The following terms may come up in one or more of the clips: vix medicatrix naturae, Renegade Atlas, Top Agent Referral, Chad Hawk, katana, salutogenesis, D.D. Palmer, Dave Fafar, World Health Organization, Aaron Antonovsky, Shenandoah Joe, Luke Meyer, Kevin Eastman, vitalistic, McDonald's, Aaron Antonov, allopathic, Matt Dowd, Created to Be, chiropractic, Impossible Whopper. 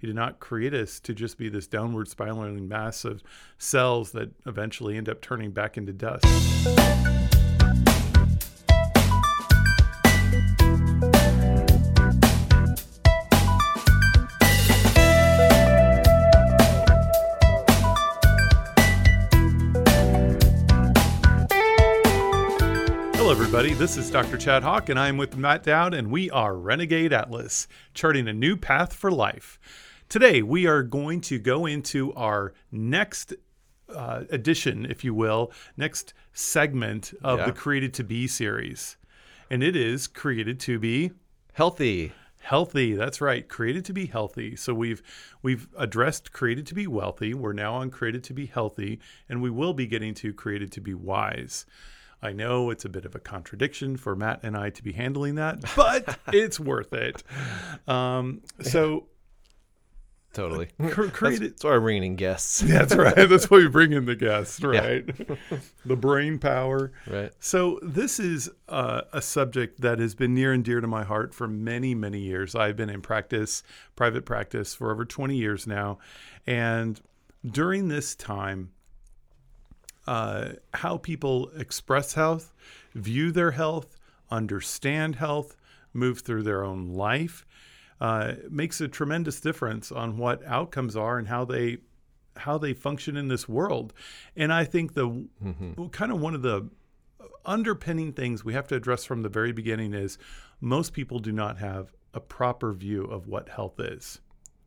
He did not create us to just be this downward spiraling mass of cells that eventually end up turning back into dust. Hello everybody, this is Dr. Chad Hawk and I'm with Matt Dowd and we are Renegade Atlas, charting a new path for life. Today we are going to go into our next edition, if you will, next segment of the Created to Be series. And it is Created to Be Healthy. Healthy, that's right. Created to be healthy. So we've addressed created to be wealthy. We're now on created to be healthy and we will be getting to created to be wise. I know it's a bit of a contradiction for Matt and I to be handling that, but it's worth it. Totally. That's why I'm bringing in guests. That's right. That's why we bring in the guests, right? Yeah. The brain power. Right. So this is a subject that has been near and dear to my heart for many, many years. I've been in practice, private practice, for over 20 years now. And during this time, how people express health, view their health, understand health, move through their own life, makes a tremendous difference on what outcomes are and how they function in this world. And I think the kind of one of the underpinning things we have to address from the very beginning is most people do not have a proper view of what health is.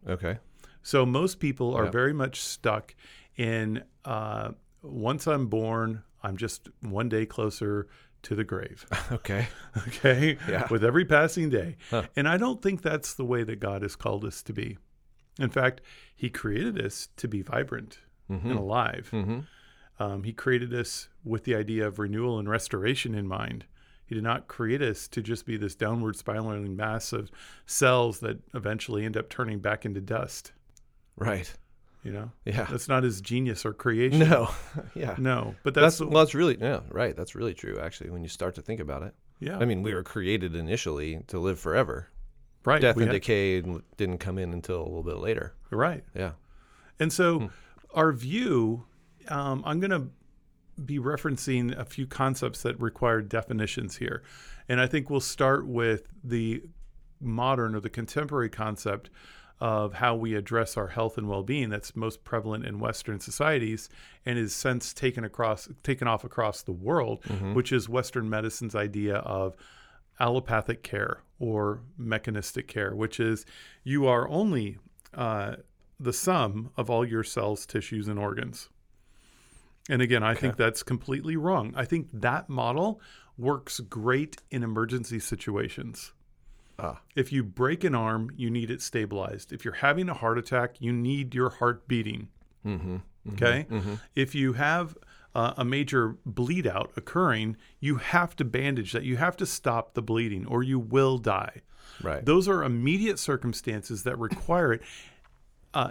Okay. So most people are very much stuck in once I'm born, I'm just one day closer to the grave. Okay. Okay. Yeah. With every passing day. Huh. And I don't think that's the way that God has called us to be. In fact, he created us to be vibrant and alive. He created us with the idea of renewal and restoration in mind. He did not create us to just be this downward spiraling mass of cells that eventually end up turning back into dust. Right. You know, that's not his genius or creation. No, no. But that's really right. That's really true, actually. When you start to think about it, I mean, we were created initially to live forever, right? Death and decay didn't come in until a little bit later, right? Yeah. And so, our view. I'm going to be referencing a few concepts that require definitions here, and I think we'll start with the modern or the contemporary concept of how we address our health and well-being that's most prevalent in Western societies and is since taken off across the world, which is Western medicine's idea of allopathic care or mechanistic care, which is you are only the sum of all your cells, tissues, and organs. And again, I think that's completely wrong. I think that model works great in emergency situations. If you break an arm, you need it stabilized. If you're having a heart attack, you need your heart beating. Okay? If you have a major bleed out occurring, you have to bandage that. You have to stop the bleeding or you will die. Right. Those are immediate circumstances that require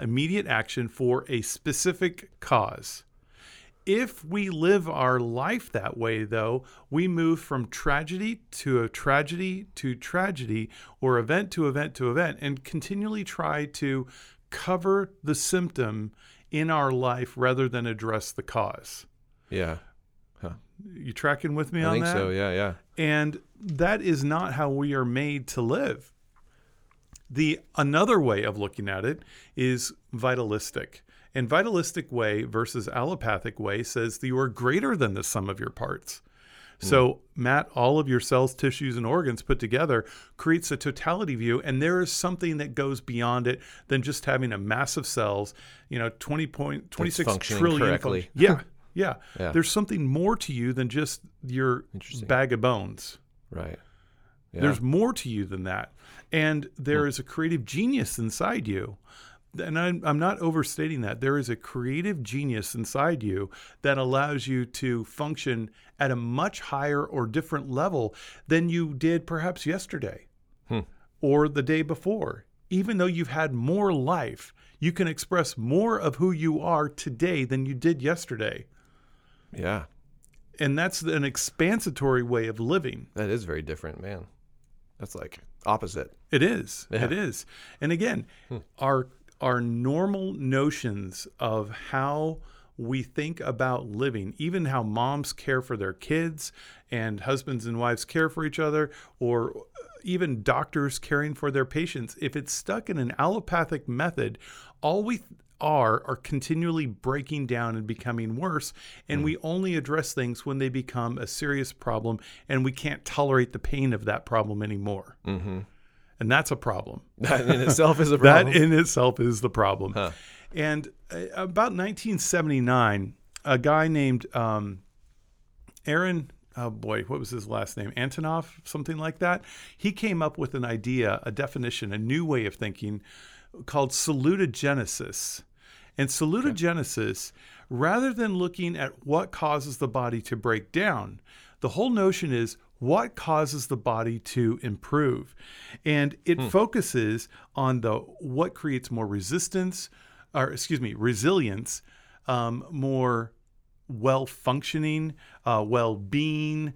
immediate action for a specific cause. If we live our life that way, though, we move from tragedy to tragedy or event to event to event and continually try to cover the symptom in our life rather than address the cause. Yeah. Huh. You tracking with me on that? I think so, yeah. And that is not how we are made to live. Another way of looking at it is vitalistic. And vitalistic way versus allopathic way says that you are greater than the sum of your parts. So, Matt, all of your cells, tissues, and organs put together creates a totality view, and there is something that goes beyond it than just having a mass of cells, 26 trillion. Correctly. Yeah. There's something more to you than just your bag of bones. Right. Yeah. There's more to you than that. And there is a creative genius inside you. And I'm not overstating that. There is a creative genius inside you that allows you to function at a much higher or different level than you did perhaps yesterday or the day before. Even though you've had more life, you can express more of who you are today than you did yesterday. Yeah. And that's an expansatory way of living. That is very different, man. That's like opposite. It is. Yeah. It is. And again, our our normal notions of how we think about living, even how moms care for their kids and husbands and wives care for each other, or even doctors caring for their patients, if it's stuck in an allopathic method, all we are continually breaking down and becoming worse. And we only address things when they become a serious problem and we can't tolerate the pain of that problem anymore. Mm-hmm. And that's a problem. That in itself is a problem. That in itself is the problem. Huh. And about 1979, a guy named Aaron, oh boy, what was his last name? Antonov, something like that. He came up with an idea, a definition, a new way of thinking called salutogenesis. And salutogenesis, rather than looking at what causes the body to break down, the whole notion is what causes the body to improve. And it focuses on what creates more resilience, more well-functioning, well-being,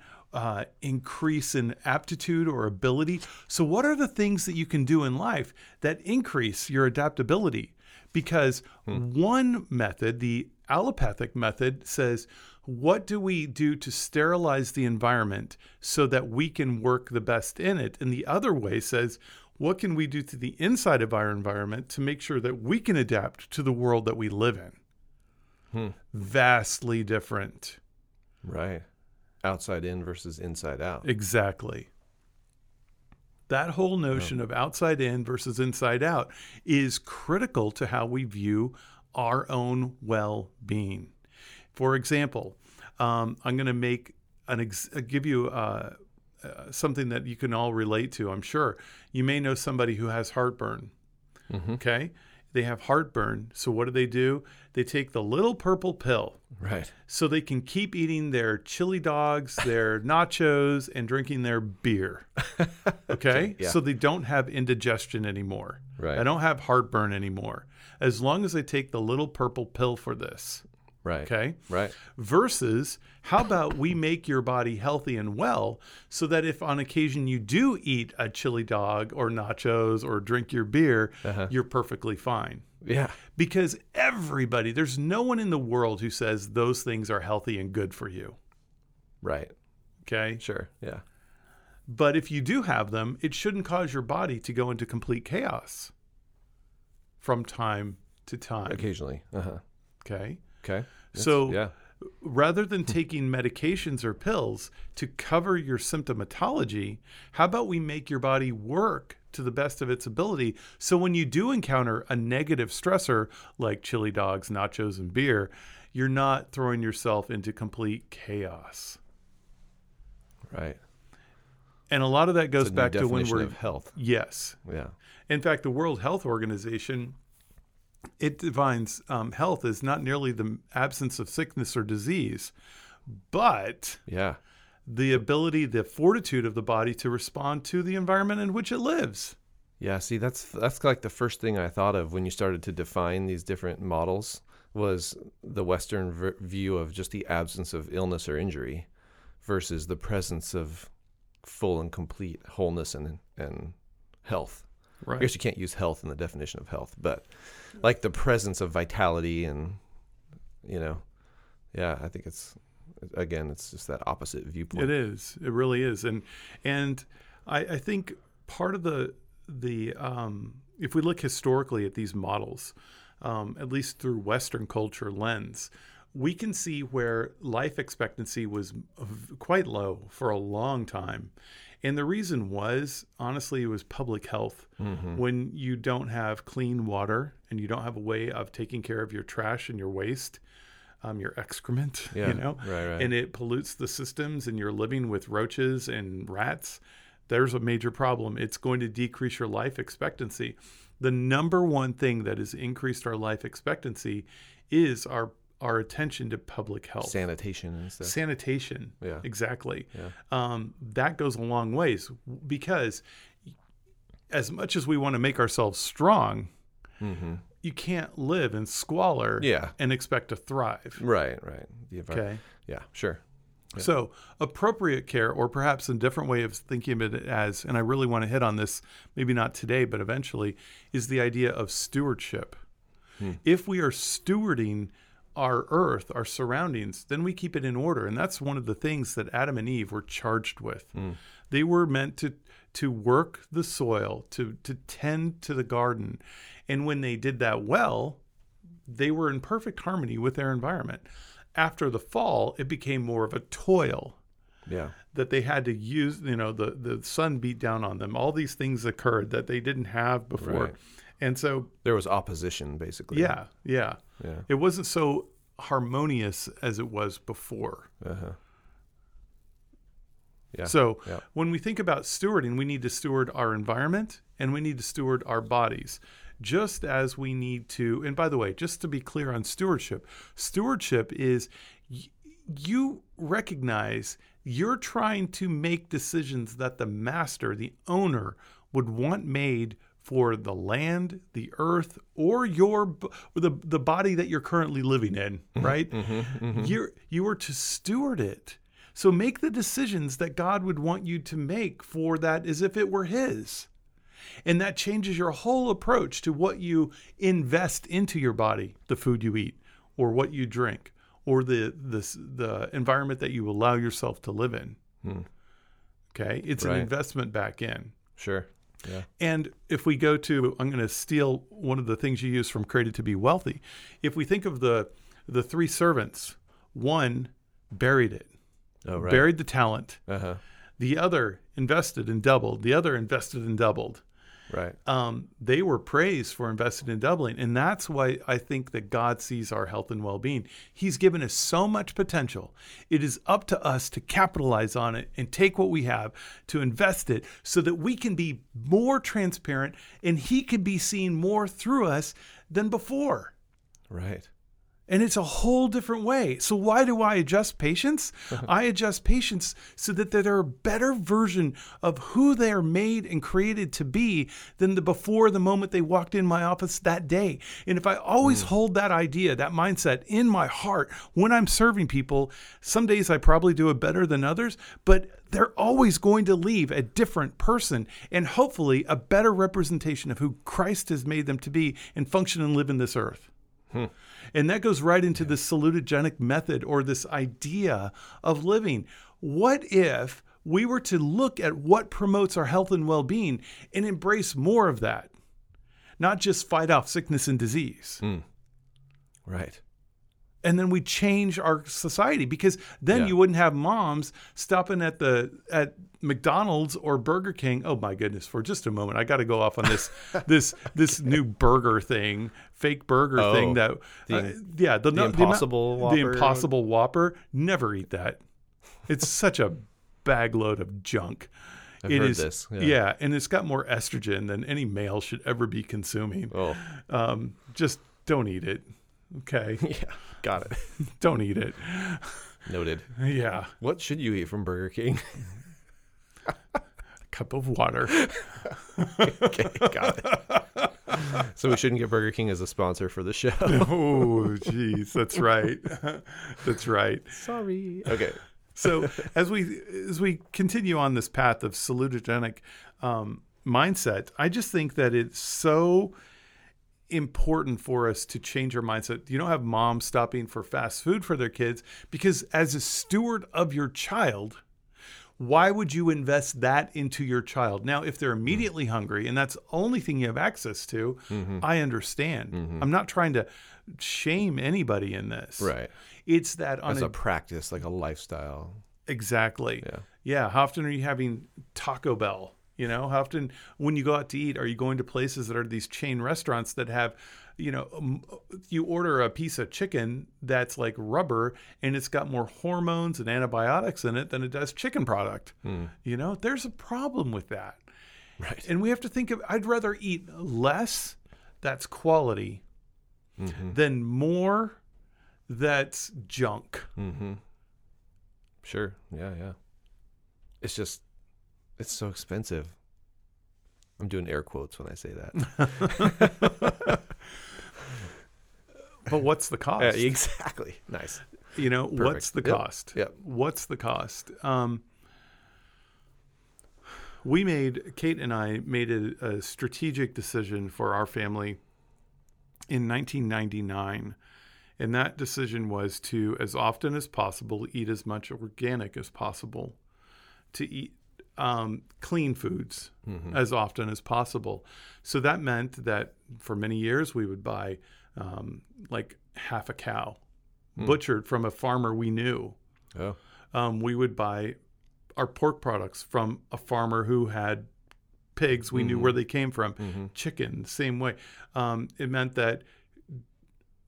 increase in aptitude or ability. So what are the things that you can do in life that increase your adaptability? Because one method, the allopathic method, says, what do we do to sterilize the environment so that we can work the best in it? And the other way says, what can we do to the inside of our environment to make sure that we can adapt to the world that we live in? Vastly different. Right. Outside in versus inside out. Exactly. That whole notion of outside in versus inside out is critical to how we view our own well-being. For example, I'm going to give you something that you can all relate to, I'm sure. You may know somebody who has heartburn, okay? They have heartburn, so what do? They take the little purple pill. Right. So they can keep eating their chili dogs, their nachos, and drinking their beer, okay? Yeah. So they don't have indigestion anymore. Right. I don't have heartburn anymore, as long as I take the little purple pill for this. Right. Okay. Right. Versus, how about we make your body healthy and well so that if on occasion you do eat a chili dog or nachos or drink your beer, you're perfectly fine. Yeah. Because there's no one in the world who says those things are healthy and good for you. Right. Okay. Sure. Yeah. But if you do have them, it shouldn't cause your body to go into complete chaos from time to time. Occasionally. Okay. Okay. So rather than taking medications or pills to cover your symptomatology, how about we make your body work to the best of its ability? So when you do encounter a negative stressor like chili dogs, nachos, and beer, you're not throwing yourself into complete chaos. Right. And a lot of that goes back to when we're of health. Yes. Yeah. In fact, the World Health Organization, it defines health as not merely the absence of sickness or disease, but the ability, the fortitude of the body to respond to the environment in which it lives. Yeah, see, that's like the first thing I thought of when you started to define these different models was the Western view of just the absence of illness or injury versus the presence of full and complete wholeness and health. Right. I guess you can't use health in the definition of health, but like the presence of vitality and, I think it's just that opposite viewpoint. It is. It really is. And I think part of the if we look historically at these models, at least through Western culture lens, we can see where life expectancy was quite low for a long time. And the reason was, honestly, it was public health. Mm-hmm. When you don't have clean water and you don't have a way of taking care of your trash and your waste, your excrement, right. And it pollutes the systems and you're living with roaches and rats, there's a major problem. It's going to decrease your life expectancy. The number one thing that has increased our life expectancy is our attention to public health. Sanitation and stuff. Sanitation. Yeah. Exactly. Yeah. That goes a long ways because as much as we want to make ourselves strong, you can't live in squalor and expect to thrive. Right. Okay. Yeah, sure. Yeah. So appropriate care, or perhaps a different way of thinking of it as, and I really want to hit on this, maybe not today, but eventually, is the idea of stewardship. If we are stewarding our earth, our surroundings, then we keep it in order. And that's one of the things that Adam and Eve were charged with. They were meant to work the soil, to tend to the garden. And when they did that well, they were in perfect harmony with their environment. After the fall, it became more of a toil. Yeah. That they had to use, you know, the sun beat down on them. All these things occurred that they didn't have before. Right. And so there was opposition, basically. Yeah. It wasn't so harmonious as it was before. So when we think about stewarding, we need to steward our environment and we need to steward our bodies, just as we need to. And by the way, just to be clear on stewardship, stewardship is you recognize you're trying to make decisions that the master, the owner, would want made for the land, the earth, or your the body that you're currently living in, right? You are to steward it. So make the decisions that God would want you to make for that as if it were his. And that changes your whole approach to what you invest into your body, the food you eat, or what you drink, or the environment that you allow yourself to live in. Okay? It's an investment back in. Sure. Yeah. And if we go to, I'm going to steal one of the things you use from Created to Be Wealthy. If we think of the three servants, one buried it, buried the talent. The other invested and doubled. The other invested and doubled. Right. They were praised for investing and doubling. And that's why I think that God sees our health and well-being. He's given us so much potential. It is up to us to capitalize on it and take what we have to invest it so that we can be more transparent and he can be seen more through us than before. Right. And it's a whole different way. So why do I adjust patients? I adjust patients so that they're a better version of who they are made and created to be than the before the moment they walked in my office that day. And if I always hold that idea, that mindset in my heart when I'm serving people, some days I probably do it better than others, but they're always going to leave a different person and hopefully a better representation of who Christ has made them to be and function and live in this earth. And that goes right into the salutogenic method or this idea of living. What if we were to look at what promotes our health and well-being and embrace more of that, not just fight off sickness and disease? Right. And then we change our society, because then you wouldn't have moms stopping at McDonald's or Burger King. Oh my goodness! For just a moment, I got to go off on this this new burger thing, fake burger thing. That the Impossible Whopper. Never eat that. It's such a bag load of junk. I've heard this. Yeah, and it's got more estrogen than any male should ever be consuming. Just don't eat it. Okay. Yeah. Got it. Don't eat it. Noted. Yeah. What should you eat from Burger King? A cup of water. Okay. Got it. So we shouldn't get Burger King as a sponsor for the show. Oh, geez. That's right. That's right. Sorry. Okay. So as we continue on this path of salutogenic mindset, I just think that it's so important for us to change our mindset. You don't have moms stopping for fast food for their kids, because as a steward of your child, why would you invest that into your child? Now, if they're immediately hungry and that's the only thing you have access to, I understand. I'm not trying to shame anybody in this. Right. It's that on as a practice, like a lifestyle. Exactly. Yeah. How often are you having Taco Bell? You know, how often when you go out to eat, are you going to places that are these chain restaurants that have, you know, you order a piece of chicken that's like rubber and it's got more hormones and antibiotics in it than it does chicken product. You know, there's a problem with that. Right. And we have to think of, I'd rather eat less that's quality than more that's junk. Sure. Yeah. It's just, it's so expensive. I'm doing air quotes when I say that. But what's the cost? Exactly. Nice. You know, perfect. What's the cost? Yep. What's the cost? Kate and I made a strategic decision for our family in 1999. And that decision was to, as often as possible, eat as much organic as possible, to eat clean foods as often as possible. So that meant that for many years we would buy like half a cow butchered from a farmer we knew. Oh. We would buy our pork products from a farmer who had pigs. We knew where they came from. Chicken, same way. It meant that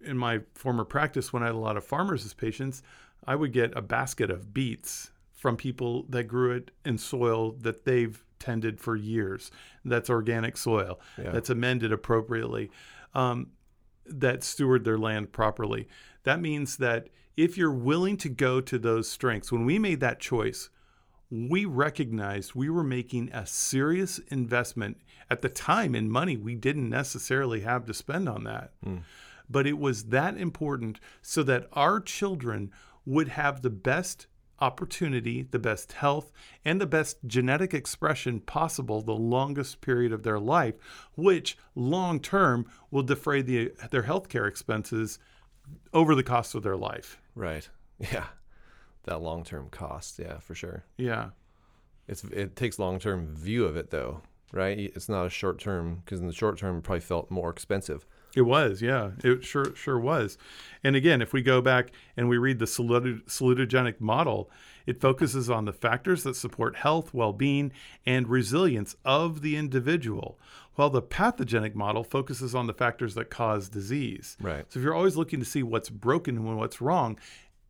in my former practice, when I had a lot of farmers as patients, I would get a basket of beets from people that grew it in soil that they've tended for years. That's organic soil. Yeah. That's amended appropriately. That steward their land properly. That means that if you're willing to go to those strengths, when we made that choice, we recognized we were making a serious investment at the time in money we didn't necessarily have to spend on that. But it was that important so that our children would have the best opportunity, the best health, and the best genetic expression possible the longest period of their life, which long term will defray their healthcare expenses over the cost of their life. Right. Yeah. That long term cost. Yeah, for sure. Yeah. It takes long term view of it though, right? It's not a short term, because in the short term it probably felt more expensive. It was, yeah. It sure was. And again, if we go back and we read the salutogenic model, it focuses on the factors that support health, well-being, and resilience of the individual, while the pathogenic model focuses on the factors that cause disease. Right. So if you're always looking to see what's broken and what's wrong,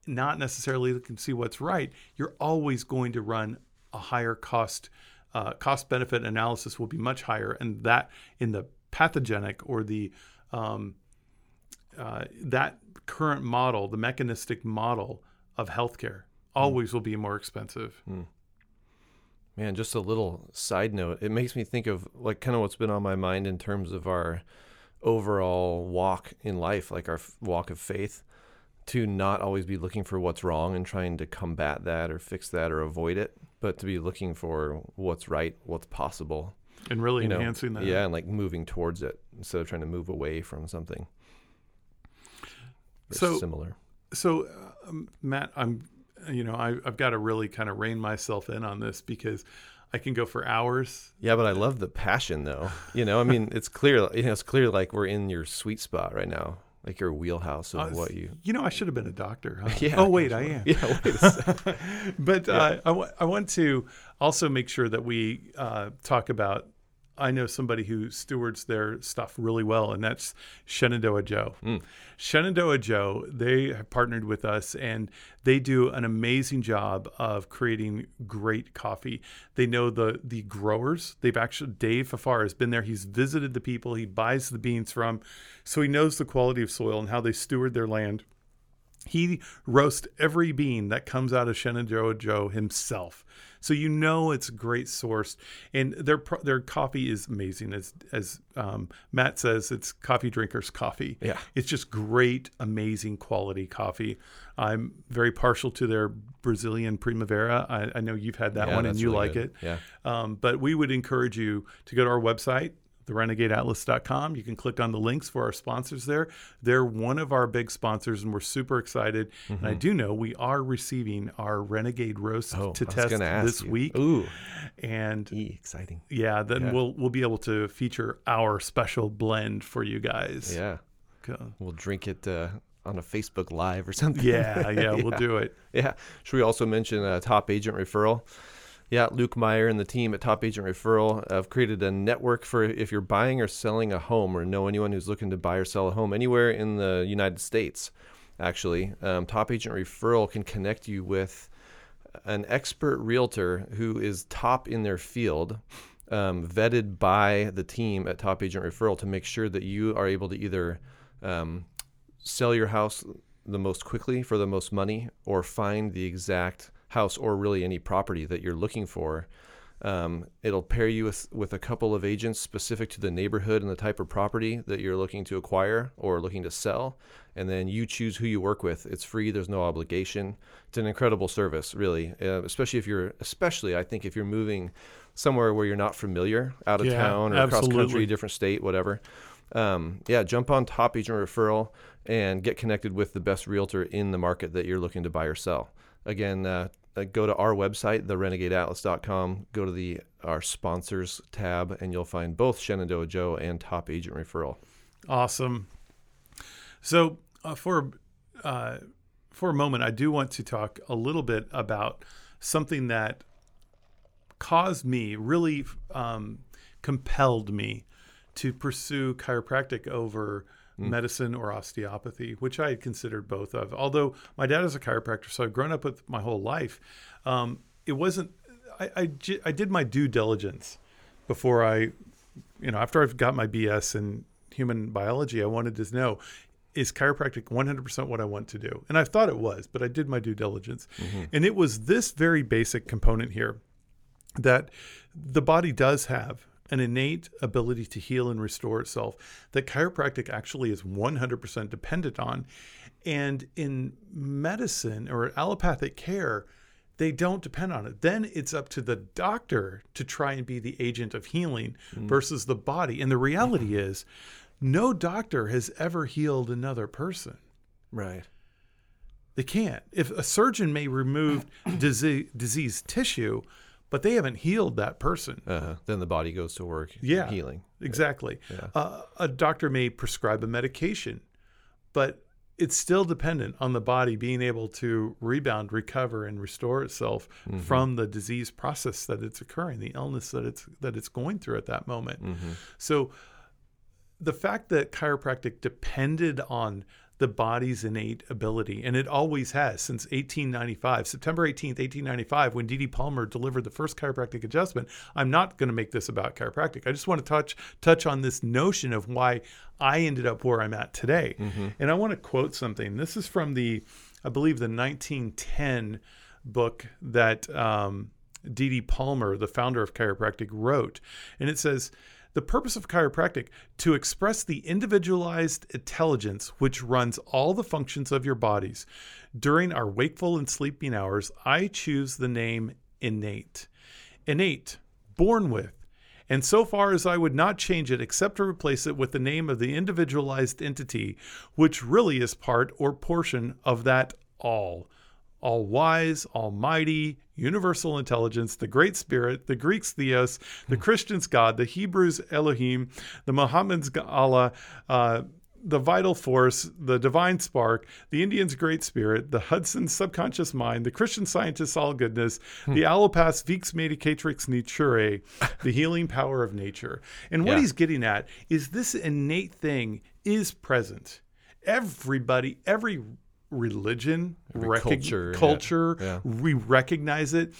not necessarily looking to see what's right, you're always going to run a higher cost. Cost-benefit analysis will be much higher, and that in the pathogenic or the that current model, the mechanistic model of healthcare, always will be more expensive. Man, just a little side note. It makes me think of like kind of what's been on my mind in terms of our overall walk in life, like our walk of faith, to not always be looking for what's wrong and trying to combat that or fix that or avoid it, but to be looking for what's right, what's possible. And really enhancing that. Yeah, and like moving towards it instead of trying to move away from something. So similar. So, Matt, I've got to really kind of rein myself in on this because I can go for hours. Yeah, but I love the passion, though. It's clear. It's clear like we're in your sweet spot right now, like your wheelhouse of what you. I should have been a doctor. Huh? Yeah. Oh wait, I am. Yeah. Wait a second. But yeah. I want to also make sure that we talk about. I know somebody who stewards their stuff really well, and that's Shenandoah Joe. Shenandoah Joe, they have partnered with us, and they do an amazing job of creating great coffee. They know the growers. They've actually, Dave Fafar has been there. He's visited the people he buys the beans from, so he knows the quality of soil and how they steward their land. He roasts every bean that comes out of Shenandoah Joe himself. So it's great sourced, and their coffee is amazing. As Matt says, it's coffee drinkers' coffee. Yeah, it's just great, amazing quality coffee. I'm very partial to their Brazilian Primavera. I know you've had that one and you really like good. It. Yeah. But we would encourage you to go to our website, therenegadeatlas.com. You can click on the links for our sponsors there. They're one of our big sponsors, and we're super excited. And I do know we are receiving our Renegade Roast to test this week. Ooh. And exciting. Yeah, we'll be able to feature our special blend for you guys. Yeah. Cool. We'll drink it on a Facebook Live or something. Yeah, we'll do it. Yeah. Should we also mention Top Agent Referral? Yeah, Luke Meyer and the team at Top Agent Referral have created a network for if you're buying or selling a home or know anyone who's looking to buy or sell a home anywhere in the United States, actually. Top Agent Referral can connect you with an expert realtor who is top in their field, vetted by the team at Top Agent Referral to make sure that you are able to either sell your house the most quickly for the most money or find the exact house or really any property that you're looking for. It'll pair you with a couple of agents specific to the neighborhood and the type of property that you're looking to acquire or looking to sell. And then you choose who you work with. It's free. There's no obligation. It's an incredible service, really, especially I think if you're moving somewhere where you're not familiar, out of town or across country, different state, whatever. jump on Top Agent Referral and get connected with the best realtor in the market that you're looking to buy or sell. Again, go to our website, therenegadeatlas.com, go to our sponsors tab, and you'll find both Shenandoah Joe and Top Agent Referral. Awesome. So for a moment, I do want to talk a little bit about something that caused me, really compelled me to pursue chiropractic over medicine or osteopathy, which I had considered both of. Although my dad is a chiropractor, so I've grown up with my whole life. It wasn't, I did my due diligence before after I've got my BS in human biology, I wanted to know, is chiropractic 100% what I want to do? And I thought it was, but I did my due diligence. Mm-hmm. And it was this very basic component here that the body does have an innate ability to heal and restore itself that chiropractic actually is 100% dependent on. And in medicine or allopathic care, they don't depend on it. Then it's up to the doctor to try and be the agent of healing versus the body. And the reality is no doctor has ever healed another person. Right. They can't. If a surgeon may remove disease tissue, but they haven't healed that person. Then the body goes to work healing. Exactly. Yeah. A doctor may prescribe a medication, but it's still dependent on the body being able to rebound, recover, and restore itself from the disease process that it's occurring, the illness that it's going through at that moment. Mm-hmm. So the fact that chiropractic depended on the body's innate ability, and it always has since September 18th, 1895, when D.D. Palmer delivered the first chiropractic adjustment. I'm not going to make this about chiropractic. I just want to touch on this notion of why I ended up where I'm at today. Mm-hmm. And I want to quote something. This is from I believe the 1910 book that D.D. Palmer, the founder of chiropractic, wrote. And it says, "The purpose of chiropractic, to express the individualized intelligence which runs all the functions of your bodies. During our wakeful and sleeping hours, I choose the name innate. Innate, born with, and so far as I would not change it except to replace it with the name of the individualized entity, which really is part or portion of that all wise, almighty, universal intelligence, the great spirit, the Greeks theos, the Christians God, the Hebrews Elohim, the Mohammedans Allah, the vital force, the divine spark, the Indians great spirit, the Hudson's subconscious mind, the Christian scientists all goodness, the allopath's vix medicatrix naturae, the healing power of nature." And what he's getting at is this innate thing is present. Everybody, every religion, culture, we recognize it.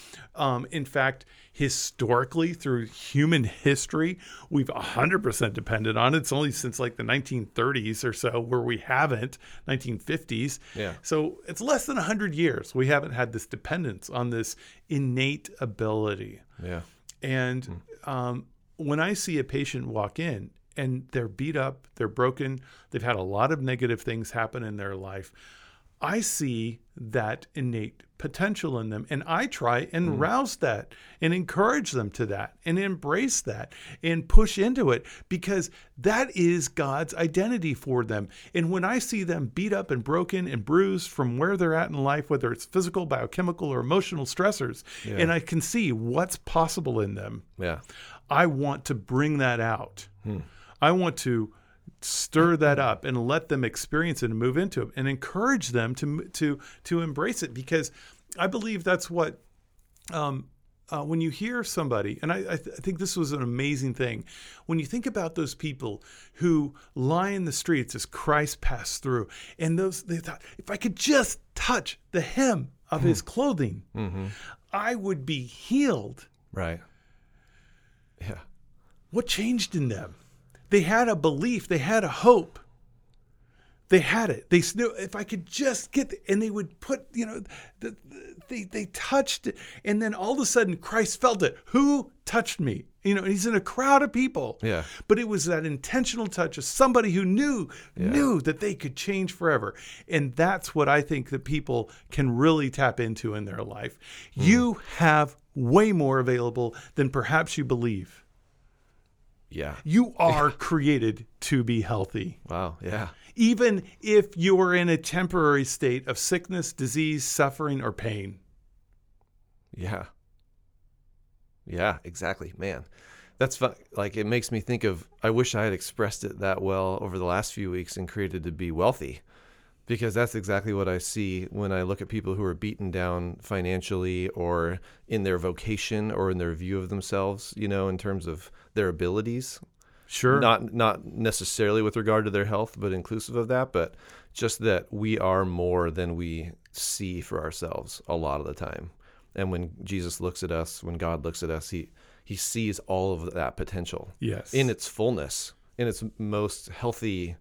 In fact, historically, through human history, we've 100% depended on it. It's only since like the 1930s or so where we haven't, 1950s. Yeah. So it's less than 100 years we haven't had this dependence on this innate ability. Yeah. And when I see a patient walk in and they're beat up, they're broken, they've had a lot of negative things happen in their life, I see that innate potential in them, and I try and rouse that and encourage them to that and embrace that and push into it, because that is God's identity for them. And when I see them beat up and broken and bruised from where they're at in life, whether it's physical, biochemical, or emotional stressors, and I can see what's possible in them, I want to bring that out. I want to stir that up and let them experience it and move into it and encourage them to embrace it, because I believe that's what when you hear somebody, and I think this was an amazing thing, when you think about those people who lie in the streets as Christ passed through, and they thought, if I could just touch the hem of his clothing, I would be healed. Right. Yeah. What changed in them? They had a belief. They had a hope. They had it. They knew if I could just get, and they would put, they touched it. And then all of a sudden Christ felt it. Who touched me? He's in a crowd of people. Yeah. But it was that intentional touch of somebody who knew that they could change forever. And that's what I think that people can really tap into in their life. You have way more available than perhaps you believe. Yeah. You are created to be healthy. Wow. Yeah. Even if you are in a temporary state of sickness, disease, suffering, or pain. Yeah. Yeah, exactly. Man, that's fun. Like, it makes me think of, I wish I had expressed it that well over the last few weeks and Created to Be Wealthy, because that's exactly what I see when I look at people who are beaten down financially or in their vocation or in their view of themselves, you know, in terms of their abilities. Sure. Not necessarily with regard to their health, but inclusive of that, but just that we are more than we see for ourselves a lot of the time. And when Jesus looks at us, when God looks at us, he sees all of that potential. Yes. In its fullness, in its most healthy,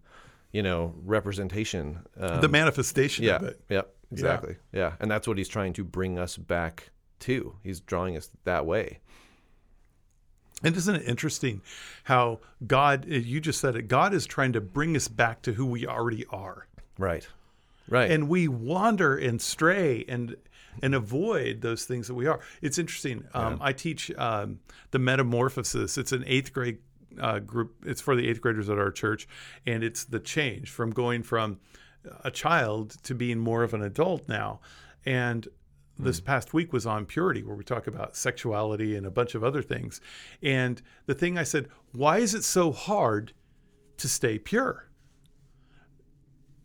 you know, representation. The manifestation of it. Yeah, exactly. Yeah. Yeah. And that's what he's trying to bring us back to. He's drawing us that way. And isn't it interesting how God, you just said it, God is trying to bring us back to who we already are. Right. Right. And we wander and stray and avoid those things that we are. It's interesting. I teach the metamorphosis. It's an 8th grade group. It's for the 8th graders at our church. And it's the change from going from a child to being more of an adult now. And this past week was on purity, where we talk about sexuality and a bunch of other things. And the thing I said, why is it so hard to stay pure?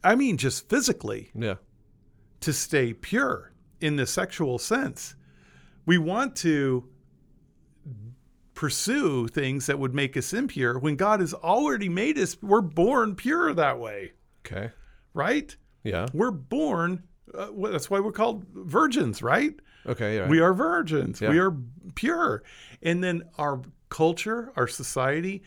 I mean, just physically, to stay pure in the sexual sense. We want to pursue things that would make us impure when God has already made us. We're born pure that way. Okay. Right? Yeah. We're born. That's why we're called virgins, right? Okay. Yeah. We are virgins. Yeah. We are pure. And then our culture, our society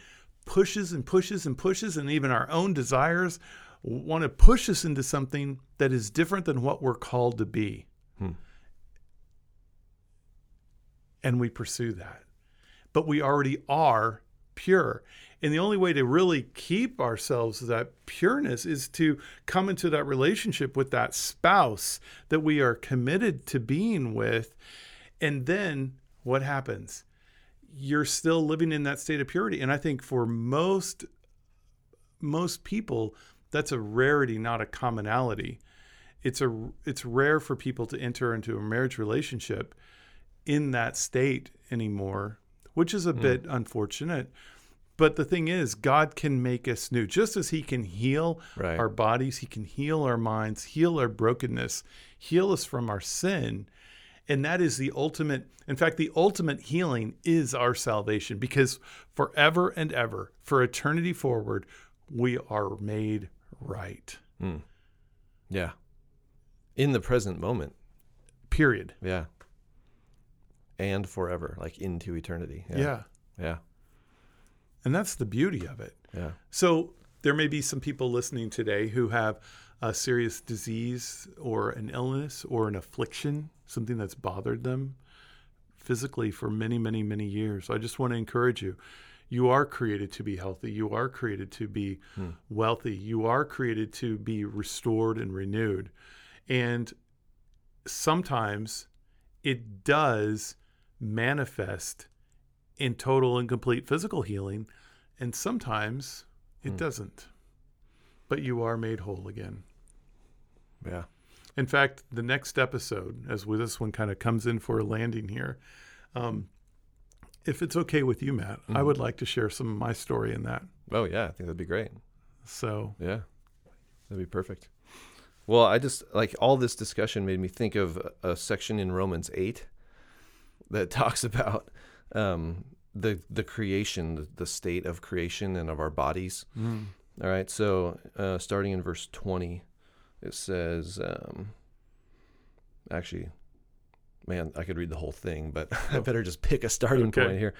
pushes and pushes and pushes, and even our own desires want to push us into something that is different than what we're called to be. Hmm. And we pursue that. But we already are pure. And the only way to really keep ourselves that pureness is to come into that relationship with that spouse that we are committed to being with. And then what happens? You're still living in that state of purity. And I think for most people, that's a rarity, not a commonality. It's rare for people to enter into a marriage relationship in that state anymore, which is a bit unfortunate. But the thing is, God can make us new. Just as he can heal our bodies, he can heal our minds, heal our brokenness, heal us from our sin. And that is the ultimate. In fact, the ultimate healing is our salvation, because forever and ever, for eternity forward, we are made right. Mm. Yeah. In the present moment. Period. Yeah. And forever, like into eternity. Yeah. Yeah. Yeah. And that's the beauty of it. Yeah. So there may be some people listening today who have a serious disease or an illness or an affliction, something that's bothered them physically for many, many, many years. So I just want to encourage you. You are created to be healthy. You are created to be wealthy. You are created to be restored and renewed. And sometimes it does manifest in total and complete physical healing, and sometimes it doesn't. But you are made whole again. Yeah. In fact, the next episode, as with this one kind of comes in for a landing here, if it's okay with you, Matt, I would like to share some of my story in that. Oh, yeah. I think that'd be great. So. Yeah. That'd be perfect. Well, I just, like, all this discussion made me think of a section in Romans 8 that talks about the creation, the state of creation and of our bodies. Mm. All right. So starting in verse 20, it says, actually, man, I could read the whole thing, but I better just pick a starting point here.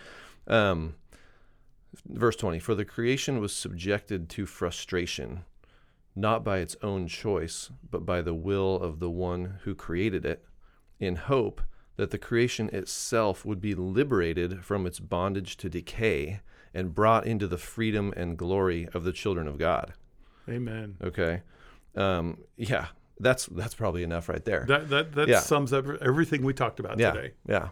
Verse 20, for the creation was subjected to frustration, not by its own choice, but by the will of the one who created it, in hope that the creation itself would be liberated from its bondage to decay and brought into the freedom and glory of the children of God. Amen. Okay. Yeah. That's probably enough right there. That sums up everything we talked about today. Yeah.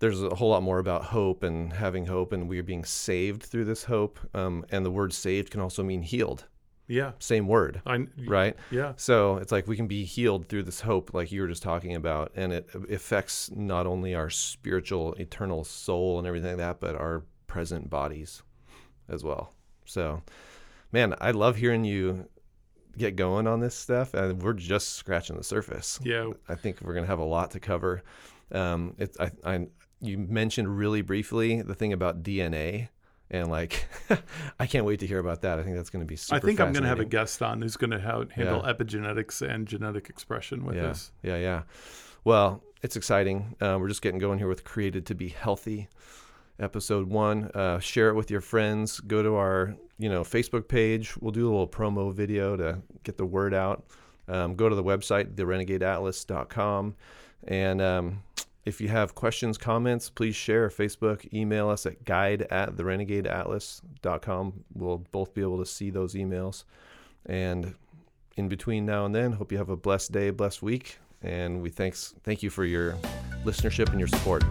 there's a whole lot more about hope and having hope, and we are being saved through this hope. And the word saved can also mean healed. Yeah. Same word. Right? Yeah. So it's like we can be healed through this hope like you were just talking about. And it affects not only our spiritual, eternal soul and everything like that, but our present bodies as well. So, man, I love hearing you get going on this stuff. And we're just scratching the surface. Yeah. I think we're going to have a lot to cover. You mentioned really briefly the thing about DNA. And like, I can't wait to hear about that. I think that's going to be super fascinating. I think I'm going to have a guest on who's going to handle epigenetics and genetic expression with this. Yeah. Well, it's exciting. We're just getting going here with Created to Be Healthy, episode 1. Share it with your friends. Go to our, Facebook page. We'll do a little promo video to get the word out. Go to the website, therenegadeatlas.com. And, if you have questions, comments, please share Facebook, email us at guide@therenegadeatlas.com. We'll both be able to see those emails. And in between now and then, hope you have a blessed day, blessed week. And we thank you for your listenership and your support.